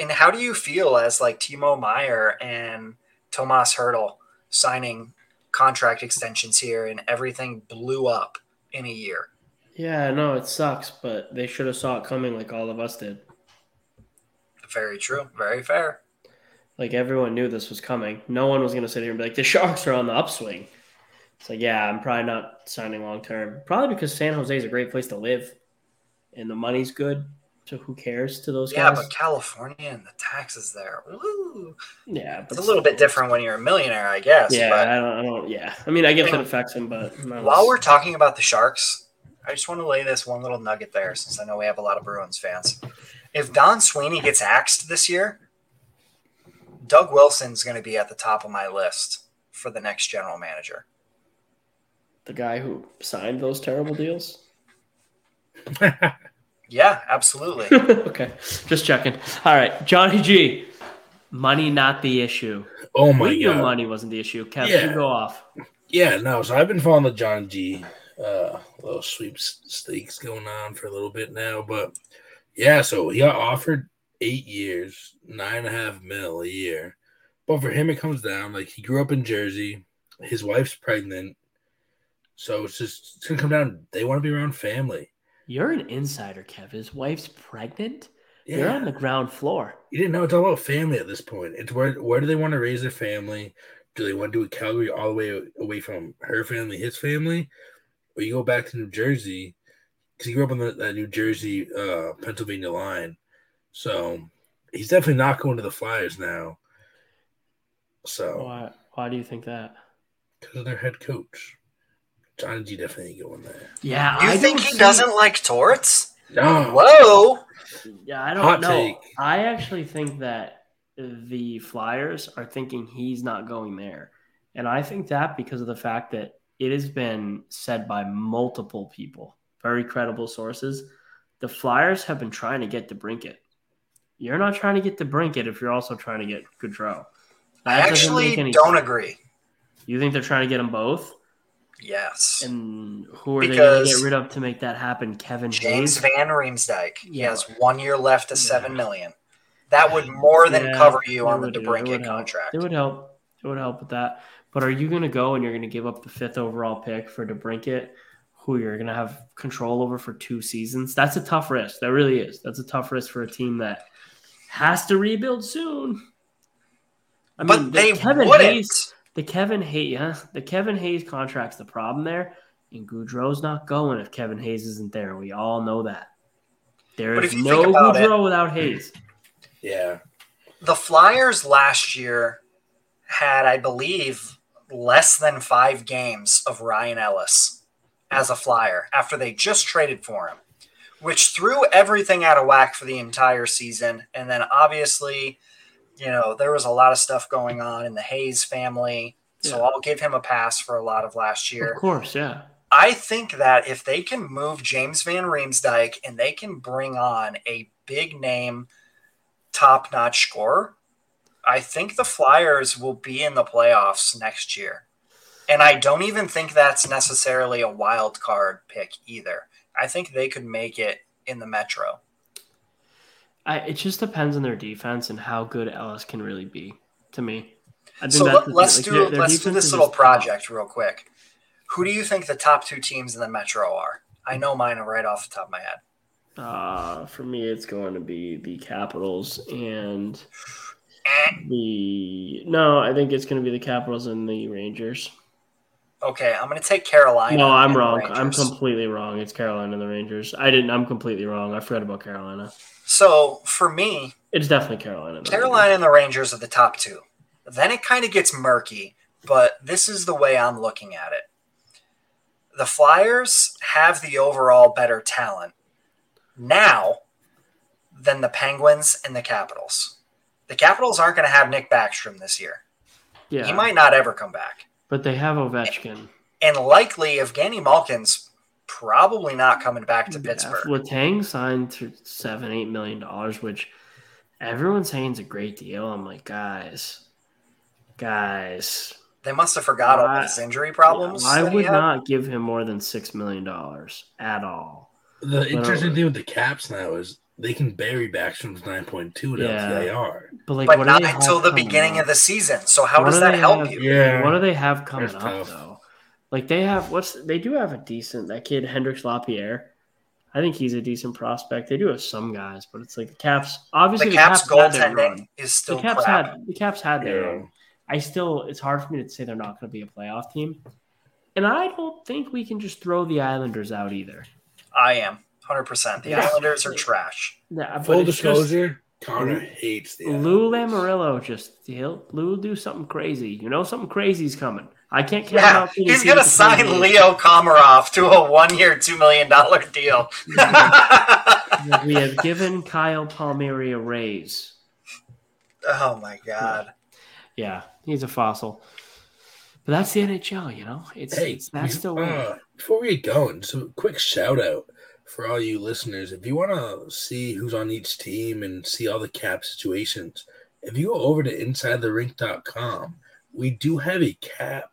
And how do you feel as like Timo Meier and Tomas Hertl signing contract extensions here and everything blew up in a year? Yeah, no, it sucks, but they should have saw it coming like all of us did. Very true. Very fair. Like, everyone knew this was coming. No one was going to sit here and be like, the Sharks are on the upswing. It's like, yeah, I'm probably not signing long-term. Probably because San Jose is a great place to live and the money's good. So who cares to those yeah, guys? Yeah, but California and the taxes there. Woo. Yeah. But it's a little bit different when you're a millionaire, I guess. Yeah, but I, don't, I don't. Yeah. I mean, I guess I mean, it affects him, but. While was... we're talking about the Sharks, I just want to lay this one little nugget there since I know we have a lot of Bruins fans. If Don Sweeney gets axed this year, Doug Wilson's going to be at the top of my list for the next general manager. The guy who signed those terrible deals? Yeah, absolutely. Okay, just checking. All right, Johnny G, money not the issue. Oh, my we God. Knew money wasn't the issue. Kev, yeah. you go off. Yeah, no, so I've been following the Johnny G uh, little sweepstakes going on for a little bit now. But, yeah, so he got offered eight years, nine and a half mil a year. But for him, it comes down. Like, he grew up in Jersey. His wife's pregnant. So it's just it's going to come down. They want to be around family. You're an insider, Kev. His wife's pregnant? Yeah. You're on the ground floor. You didn't know it's all about family at this point. It's where where do they want to raise their family? do they want to do it Calgary all the way away from her family, his family? Or you go back to New Jersey, because he grew up on the, that New Jersey, uh, Pennsylvania line. So he's definitely not going to the Flyers now. So why, why do you think that? Because of their head coach. Johnny G definitely ain't going there. Yeah, you I think he see... doesn't like torts? No. Whoa. Yeah, I don't Hot know. Take. I actually think that the Flyers are thinking he's not going there. And I think that because of the fact that it has been said by multiple people, very credible sources, the Flyers have been trying to get DeBrincat. You're not trying to get DeBrincat if you're also trying to get Gaudreau. I actually don't sense. agree. You think they're trying to get them both? Yes. And who are because they going to get rid of to make that happen? Kevin James Hayes? Van Riemsdyk. Yeah. He has one year left to yeah. seven million. That would more than yeah, cover you on the DeBrincat contract. It would help. It would help with that. But are you going to go and you're going to give up the fifth overall pick for DeBrincat, who you're going to have control over for two seasons? That's a tough risk. That really is. That's a tough risk for a team that has to rebuild soon. I but mean, they the Kevin wouldn't. Hayes, the Kevin Hayes, huh? The Kevin Hayes contract's the problem there, and Goudreau's not going if Kevin Hayes isn't there. We all know that. There is no Gaudreau it, without Hayes. Yeah. The Flyers last year had, I believe, less than five games of Ryan Ellis as a Flyer after they just traded for him, which threw everything out of whack for the entire season. And then obviously, you know, there was a lot of stuff going on in the Hayes family. Yeah. So I'll give him a pass for a lot of last year. Of course, yeah. I think that if they can move James Van Riemsdyk and they can bring on a big name, top-notch scorer, I think the Flyers will be in the playoffs next year. And I don't even think that's necessarily a wild card pick either. I think they could make it in the Metro. I, it just depends on their defense and how good Ellis can really be, to me. I think so that's let, let's, do, like their, their let's do this little project real quick. Who do you think the top two teams in the Metro are? I know mine are right off the top of my head. Uh, for me, it's going to be the Capitals and the – no, I think it's going to be the Capitals and the Rangers. Okay, I'm going to take Carolina. No, I'm wrong. I'm completely wrong. It's Carolina and the Rangers. I didn't – I'm completely wrong. I forgot about Carolina. So, for me... It's definitely Carolina. Carolina and the Rangers are the top two. Then it kind of gets murky, but this is the way I'm looking at it. The Flyers have the overall better talent now than the Penguins and the Capitals. The Capitals aren't going to have Nick Backstrom this year. Yeah. He might not ever come back. But they have Ovechkin. And, and likely, Evgeny Malkin's probably not coming back to Pittsburgh. Yeah, Letang signed to seven, eight million dollars, which everyone's saying is a great deal. I'm like, guys, guys, they must have forgot why, all his injury problems. Yeah, I would not give him more than six million dollars at all. The but interesting thing with the Caps now is they can bury Backstrom's nine point two yeah. to L T I R, but like, but not until the beginning up? of the season. So how what does do that help have, you? Yeah, what do they have coming That's up tough. though? Like they have, what's they do have a decent that kid Hendrix Lapierre. I think he's a decent prospect. They do have some guys, but it's like the Caps. Obviously, the, the Caps, Caps goaltending is still the Caps crap. had the Caps had their yeah. own. I still, it's hard for me to say they're not going to be a playoff team, and I don't think we can just throw the Islanders out either. I am one hundred percent. The yeah. Islanders are trash. Nah, Full disclosure, Connor hates the Islanders. Lou Lamoriello just he'll Lou will do something crazy. You know, something crazy's coming. I can't care yeah, about he's going to sign team. Leo Komarov to a one-year, two million dollars deal. We have given Kyle Palmieri a raise. Oh, my God. Yeah, yeah, he's a fossil. But that's the N H L, you know? It's, hey, it's that's the way. Uh, before we get going, just a quick shout-out for all you listeners. If you want to see who's on each team and see all the cap situations, if you go over to inside the rink dot com, we do have a cap.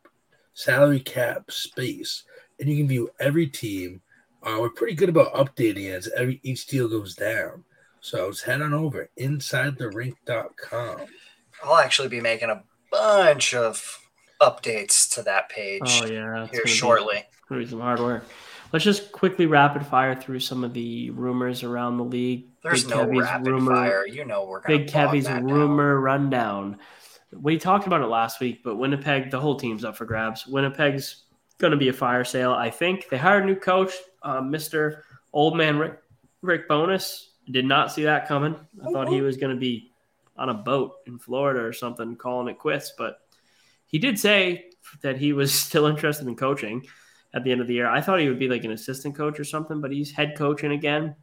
Salary cap space, and you can view every team. Uh, we're pretty good about updating as every each deal goes down. So just head on over inside the rink dot com. I'll actually be making a bunch of updates to that page. Oh yeah, here shortly. Be some hard work. Let's just quickly rapid fire through some of the rumors around the league. There's Big no Kevy's rapid rumor, fire. You know we're gonna Big Kevy's rumor down. rundown. we talked about it last week, but Winnipeg, the whole team's up for grabs. Winnipeg's going to be a fire sale, I think. They hired a new coach, uh, Mister Old Man Rick, Rick Bowness. Did not see that coming. I thought he was going to be on a boat in Florida or something calling it quits, but he did say that he was still interested in coaching at the end of the year. I thought he would be like an assistant coach or something, but he's head coaching again.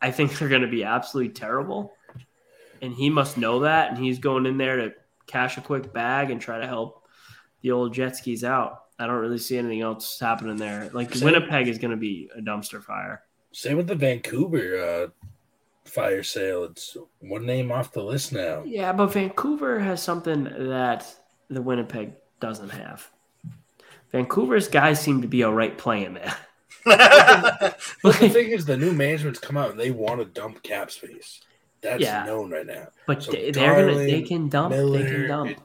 I think they're going to be absolutely terrible, and he must know that, and he's going in there to cash a quick bag and try to help the old jet skis out. I don't really see anything else happening there. Like, same, Winnipeg is going to be a dumpster fire. Same with the Vancouver uh, fire sale. It's one name off the list now. Yeah, but Vancouver has something that the Winnipeg doesn't have. Vancouver's guys seem to be all right playing there. But the thing is, the new management's come out and they want to dump cap space. That's yeah. known right now. But so they, they're Darling, gonna, they can dump. Miller, they can dump.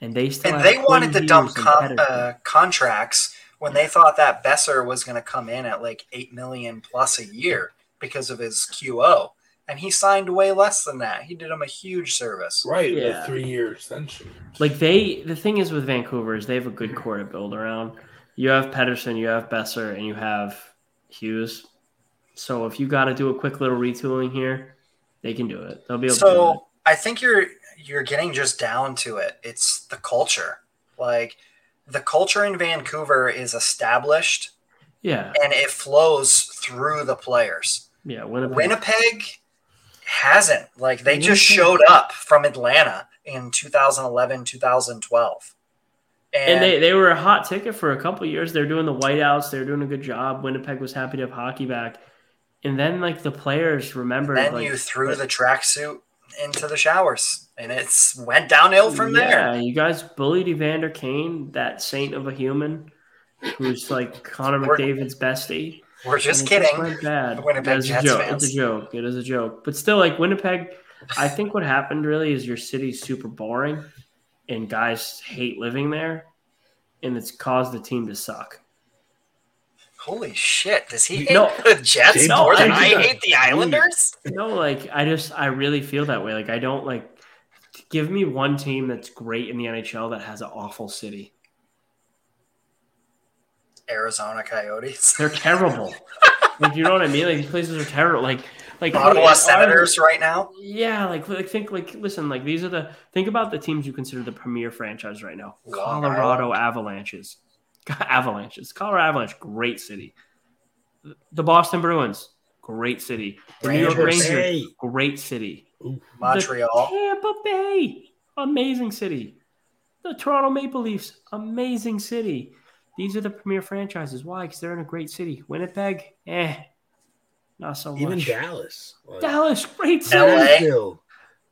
And they still and they wanted to dump com, uh, contracts when they thought that Besser was going to come in at like eight million plus a year because of his Q O, and he signed way less than that. He did him a huge service, right? Yeah. A three-year extension. Like they, the thing is with Vancouver is they have a good core to build around. You have Pettersson, you have Besser, and you have Hughes. So if you got to do a quick little retooling here, they can do it. They'll be able so, to do it. So I think you're you're getting just down to it. It's the culture. Like the culture in Vancouver is established. Yeah. And it flows through the players. Yeah, Winnipeg. Winnipeg hasn't. Like they just showed up from Atlanta in two thousand eleven, two thousand twelve. And, and they, they were a hot ticket for a couple of years. They're doing the whiteouts. They're doing a good job. Winnipeg was happy to have hockey back. And then, like, the players remembered. Then like, you threw like, the tracksuit into the showers, and it went downhill from yeah, there. You guys bullied Evander Kane, that saint of a human, who's, like, Connor McDavid's bestie. We're just kidding. Just bad. Winnipeg Jets fans. It's a joke. It is a joke. But still, like, Winnipeg, I think what happened really is your city's super boring, and guys hate living there, and it's caused the team to suck. Holy shit, does he hate no, the Jets no, more than I, I hate the Islanders? No, like, I just, I really feel that way. Like, I don't, like, give me one team that's great in the N H L that has an awful city. Arizona Coyotes. They're terrible. Like, you know what I mean? Like, these places are terrible. Like, like Ottawa like, Senators are, right now? Yeah, like, like, think, like, listen, like, these are the, think about the teams you consider the premier franchise right now. Colorado Avalanches. Avalanches. Colorado Avalanche, great city. The Boston Bruins, great city. The Rangers. New York Rangers, great city. Ooh, Montreal. The Tampa Bay, amazing city. The Toronto Maple Leafs, amazing city. These are the premier franchises. Why? Because they're in a great city. Winnipeg, eh, not so much. Even Dallas. Like, Dallas, great city. L A.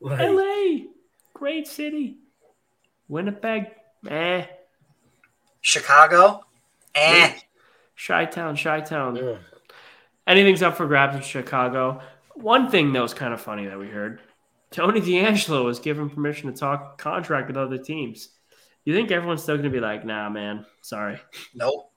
Like, L A, great city. Winnipeg, eh. Chicago, eh. Chi-Town, Chi-Town. Yeah. Anything's up for grabs in Chicago. One thing that was kind of funny that we heard, Tony DeAngelo was given permission to talk contract with other teams. You think everyone's still going to be like, nah, man, sorry. Nope.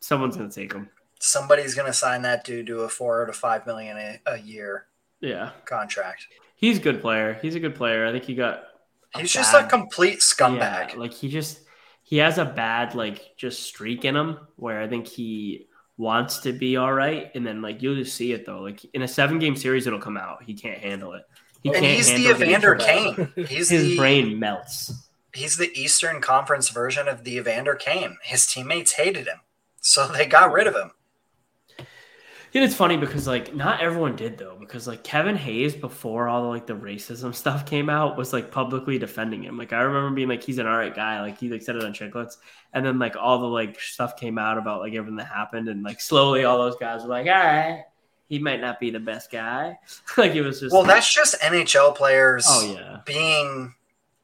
Someone's going to take him. Somebody's going to sign that dude to a four to five million a, a year yeah. contract. He's a good player. He's a good player. I think he got – He's bad. Just a complete scumbag. Yeah, like he just – He has a bad, like, just streak in him where I think he wants to be all right. And then, like, you'll just see it, though. Like, in a seven-game series, it'll come out. He can't handle it. He and can't he's handle the Evander Kane. He's His the, brain melts. He's the Eastern Conference version of the Evander Kane. His teammates hated him, so they got rid of him. And it's funny because, like, not everyone did, though. Because, like, Kevin Hayes, before all, the, like, the racism stuff came out, was, like, publicly defending him. Like, I remember being, like, he's an all right guy. Like, he, like, said it on Chicklets. And then, like, all the, like, stuff came out about, like, everything that happened. And, like, slowly all those guys were like, all right, he might not be the best guy. Like, it was just – Well, like, that's just N H L players oh, yeah. being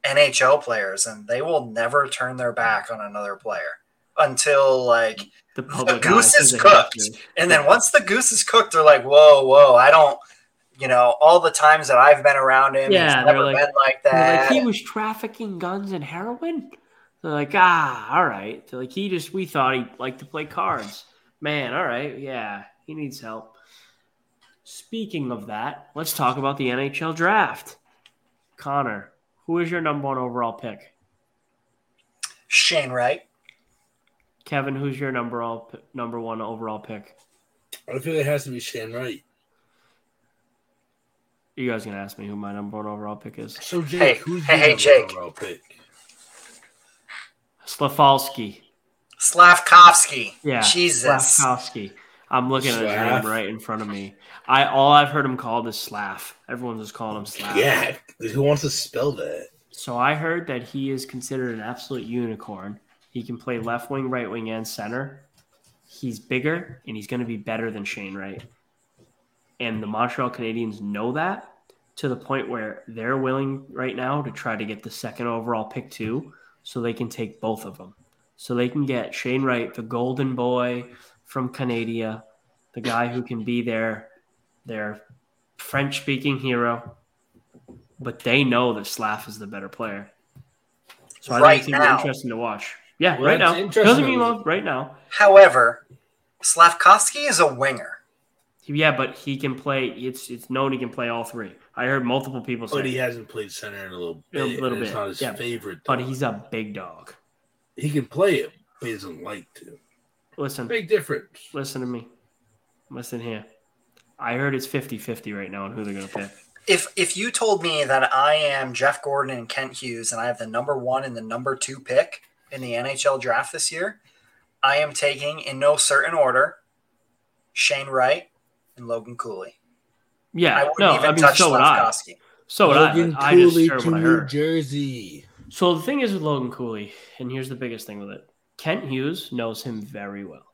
N H L players. And they will never turn their back on another player until, like – The, the goose is cooked. And then once the goose is cooked, they're like, whoa, whoa, I don't, you know, all the times that I've been around him, yeah, he's never like, been like that. Like, he was trafficking guns and heroin. They're like, ah, all right. They're like, he just, we thought he liked to play cards. Man, all right. Yeah, he needs help. Speaking of that, let's talk about the N H L draft. Connor, Who is your number one overall pick? Shane Wright. Kevin, who's your number all, number one overall pick? I feel it has to be Shane Wright. You guys can ask me who my number one overall pick is. So, Jake, hey, who's hey, your hey, number Jake. One overall pick? Slafkovsky. Slafkovsky. Yeah, Jesus. Slafkovsky. I'm looking Slav. at his name right in front of me. I All I've heard him called is Slav. Everyone's just calling him Slav. Yeah, who wants to spell that? So I heard that he is considered an absolute unicorn. He can play left wing, right wing, and center. He's bigger, and he's going to be better than Shane Wright. And the Montreal Canadiens know that to the point where they're willing right now to try to get the second overall pick too, so they can take both of them. So they can get Shane Wright, the golden boy from Canada, the guy who can be their, their French-speaking hero. But they know that Slav is the better player. So I right think it's interesting to watch. Yeah, well, right now. Doesn't mean love right now. However, Slafkovsky is a winger. Yeah, but he can play. It's it's known he can play all three. I heard multiple people say. But he hasn't played center in a little bit. A little bit. It's not his yeah. favorite. Dog. But he's a big dog. He can play it, but he doesn't like to. Listen. Big difference. Listen to me. Listen here. I heard it's fifty-fifty right now on who they're going to pick. If if you told me that I am Jeff Gordon and Kent Hughes and I have the number one and the number two pick in the N H L draft this year, I am taking, in no certain order, Shane Wright and Logan Cooley. Yeah, I wouldn't no, even I mean, touch so would I. So would Logan I. Logan Cooley I just to New Jersey. So the thing is with Logan Cooley, and here's the biggest thing with it, Kent Hughes knows him very well.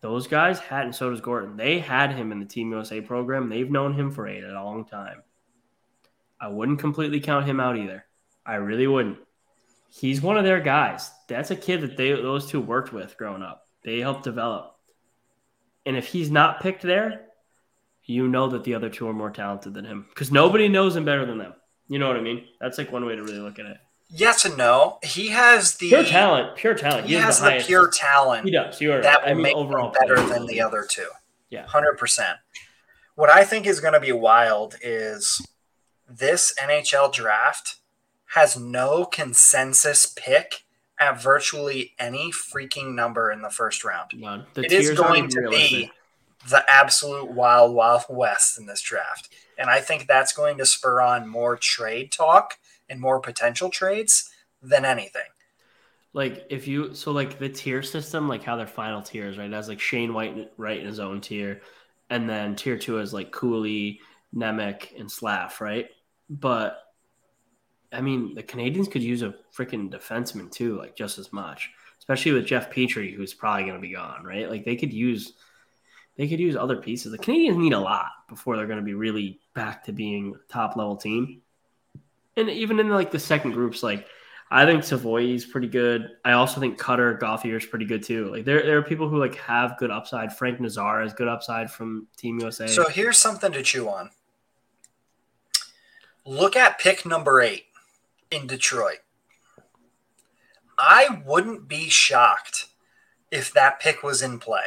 Those guys had, and so does Gordon. They had him in the Team U S A program. They've known him for a long time. I wouldn't completely count him out either. I really wouldn't. He's one of their guys. That's a kid that they those two worked with growing up. They helped develop. And if he's not picked there, you know that the other two are more talented than him because nobody knows him better than them. You know what I mean? That's like one way to really look at it. Yes and no. He has the pure talent. Pure talent. He, he has the, the pure talent. He does. You are that right. will I mean, make overall him better than the other two. Yeah, hundred percent. What I think is going to be wild is this N H L draft has no consensus pick at virtually any freaking number in the first round. None. It is going to be the absolute wild, wild west in this draft, and I think that's going to spur on more trade talk and more potential trades than anything. Like if you, so like the tier system, like how their final tiers, right? It has like Shane White right in his own tier. And then tier two is like Cooley, Nemec, and Slav, right? But I mean, the Canadians could use a freaking defenseman too, like just as much, especially with Jeff Petrie, who's probably going to be gone, right? Like they could use, they could use other pieces. The Canadians need a lot before they're going to be really back to being a top level team. And even in like the second groups, like I think Savoy's pretty good. I also think Cutter, Gauthier's pretty good too. Like there, there are people who like have good upside. Frank Nazar has good upside from Team U S A. So here's something to chew on. Look at pick number eight in Detroit. I wouldn't be shocked if that pick was in play.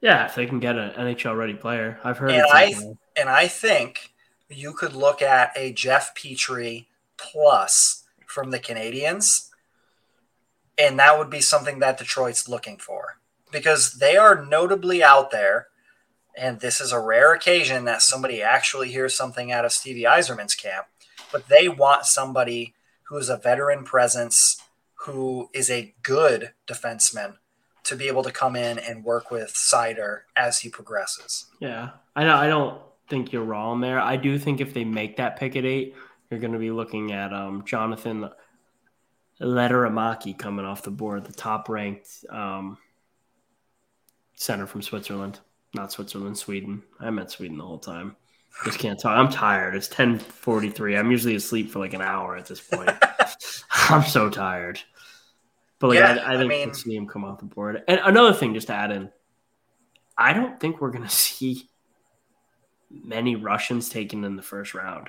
Yeah, if they can get an N H L ready player, I've heard. And I and I think. You could look at a Jeff Petrie plus from the Canadians, and that would be something that Detroit's looking for because they are notably out there, and this is a rare occasion that somebody actually hears something out of Stevie Yzerman's camp, but they want somebody who is a veteran presence, who is a good defenseman, to be able to come in and work with Seider as he progresses. Yeah, I know. I don't – think you're wrong there. I do think if they make that pick at eight, you're going to be looking at um, Jonathan Lederamaki coming off the board, the top-ranked um, center from Switzerland. Not Switzerland, Sweden. I meant Sweden the whole time. Just can't talk. I'm tired. It's ten forty-three. I'm usually asleep for like an hour at this point. I'm so tired. But like, yeah, I, I think I mean... we'll see him come off the board. And another thing just to add in, I don't think we're going to see many Russians taken in the first round.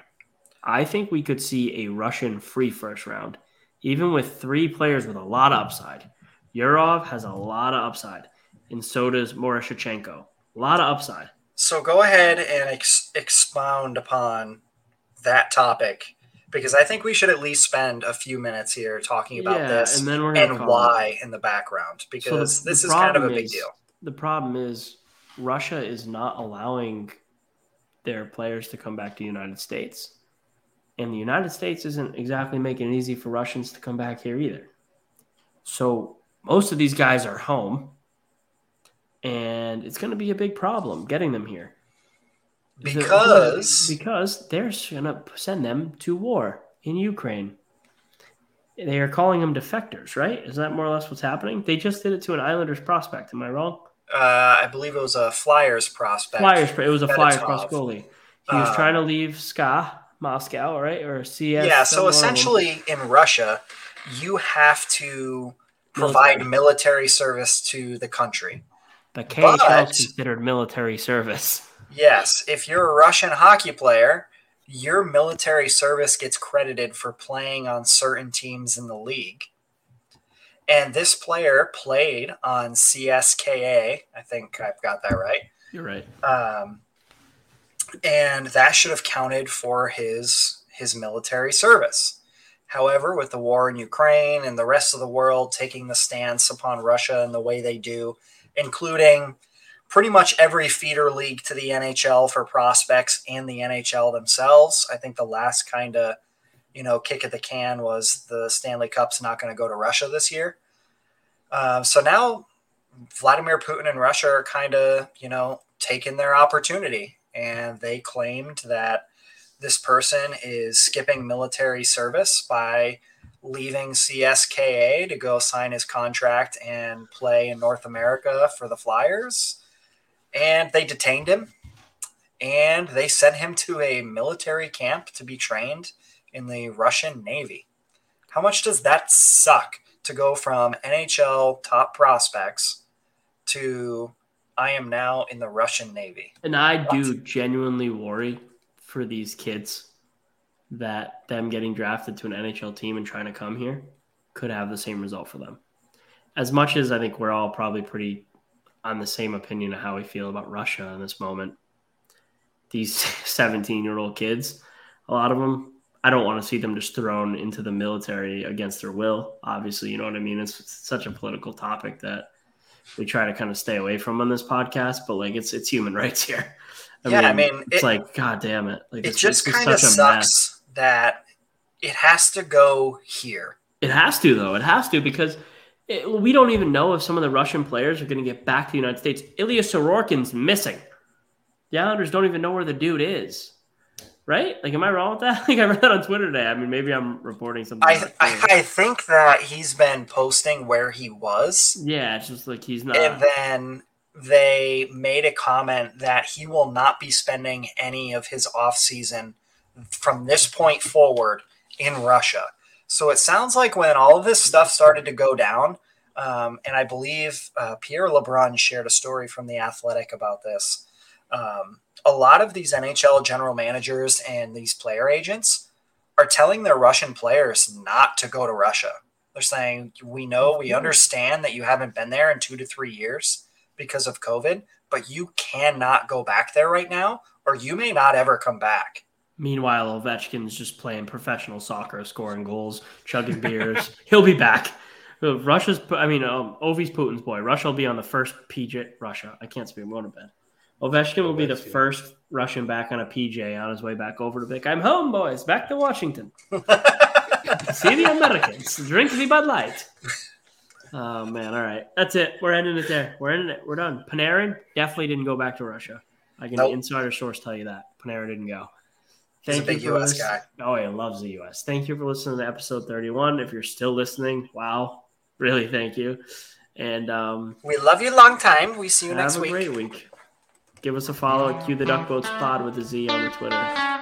I think we could see a Russian free first round, even with three players with a lot of upside. Yurov has a lot of upside, and so does Morishchenko. A lot of upside. So go ahead and ex- expound upon that topic, because I think we should at least spend a few minutes here talking about yeah, this and, then we're and why in the background, because so the, this the is kind of a big is, deal. The problem is Russia is not allowing their players to come back to the United States. And the United States isn't exactly making it easy for Russians to come back here either. So most of these guys are home, and it's going to be a big problem getting them here. Because? Because they're going to send them to war in Ukraine. They are calling them defectors, right? Is that more or less what's happening? They just did it to an Islanders prospect. Am I wrong? Uh, I believe it was a Flyers prospect. Flyers. It was a Flyers prospect goalie. He was uh, trying to leave S K A, Moscow, right? Or C S. Yeah, so essentially in Russia, you have to provide military, military service to the country. The K H L is considered military service. Yes. If you're a Russian hockey player, your military service gets credited for playing on certain teams in the league. And this player played on C S K A. I think I've got that right. You're right. Um, and that should have counted for his his military service. However, with the war in Ukraine and the rest of the world taking the stance upon Russia and the way they do, including pretty much every feeder league to the N H L for prospects and the N H L themselves, I think the last kind of, you know, kick at the can was the Stanley Cup's not going to go to Russia this year. Uh, so now Vladimir Putin and Russia are kind of, you know, taking their opportunity. And they claimed that this person is skipping military service by leaving C S K A to go sign his contract and play in North America for the Flyers. And they detained him. And they sent him to a military camp to be trained in the Russian Navy. How much does that suck to go from N H L top prospects to I am now in the Russian Navy? And I what? do genuinely worry for these kids that them getting drafted to an N H L team and trying to come here could have the same result for them. As much as I think we're all probably pretty on the same opinion of how we feel about Russia in this moment, these seventeen-year-old kids, a lot of them, I don't want to see them just thrown into the military against their will. Obviously, you know what I mean? It's, it's such a political topic that we try to kind of stay away from on this podcast, but like it's, it's human rights here. I yeah. Mean, I mean, it's it, like, God damn it. Like, it it's, just kind of sucks that it has to go here. It has to though. It has to, because it, we don't even know if some of the Russian players are going to get back to the United States. Ilya Sorokin's missing. The Islanders don't even know where the dude is. Right? Like, am I wrong with that? Like, I read that on Twitter today. I mean, maybe I'm reporting something. I I, I think that he's been posting where he was. Yeah, it's just like he's not. And then they made a comment that he will not be spending any of his offseason from this point forward in Russia. So it sounds like when all of this stuff started to go down, um, and I believe uh, Pierre LeBrun shared a story from The Athletic about this, um, a lot of these N H L general managers and these player agents are telling their Russian players not to go to Russia. They're saying, we know, we understand that you haven't been there in two to three years because of COVID, but you cannot go back there right now, or you may not ever come back. Meanwhile, Ovechkin's just playing professional soccer, scoring goals, chugging beers. He'll be back. Russia's, I mean, um, Ovi's Putin's boy. Russia will be on the first P J. Russia. I can't speak. I'm going to bed. Ovechkin will be the first Russian back on a P J on his way back over to Vic. I'm home, boys. Back to Washington. See the Americans. Drink the Bud Light. Oh, man. All right. That's it. We're ending it there. We're ending it. We're done. Panarin definitely didn't go back to Russia. I can nope. insider source tell you that. Panarin didn't go. Thank He's a big you for U S guy. Oh, he loves the U S. Thank you for listening to episode thirty-one. If you're still listening, wow. Really, thank you. And um, we love you long time. We see you next week. Have a great week. Give us a follow at Cue the Duck Boats Pod with a Z on the Twitter.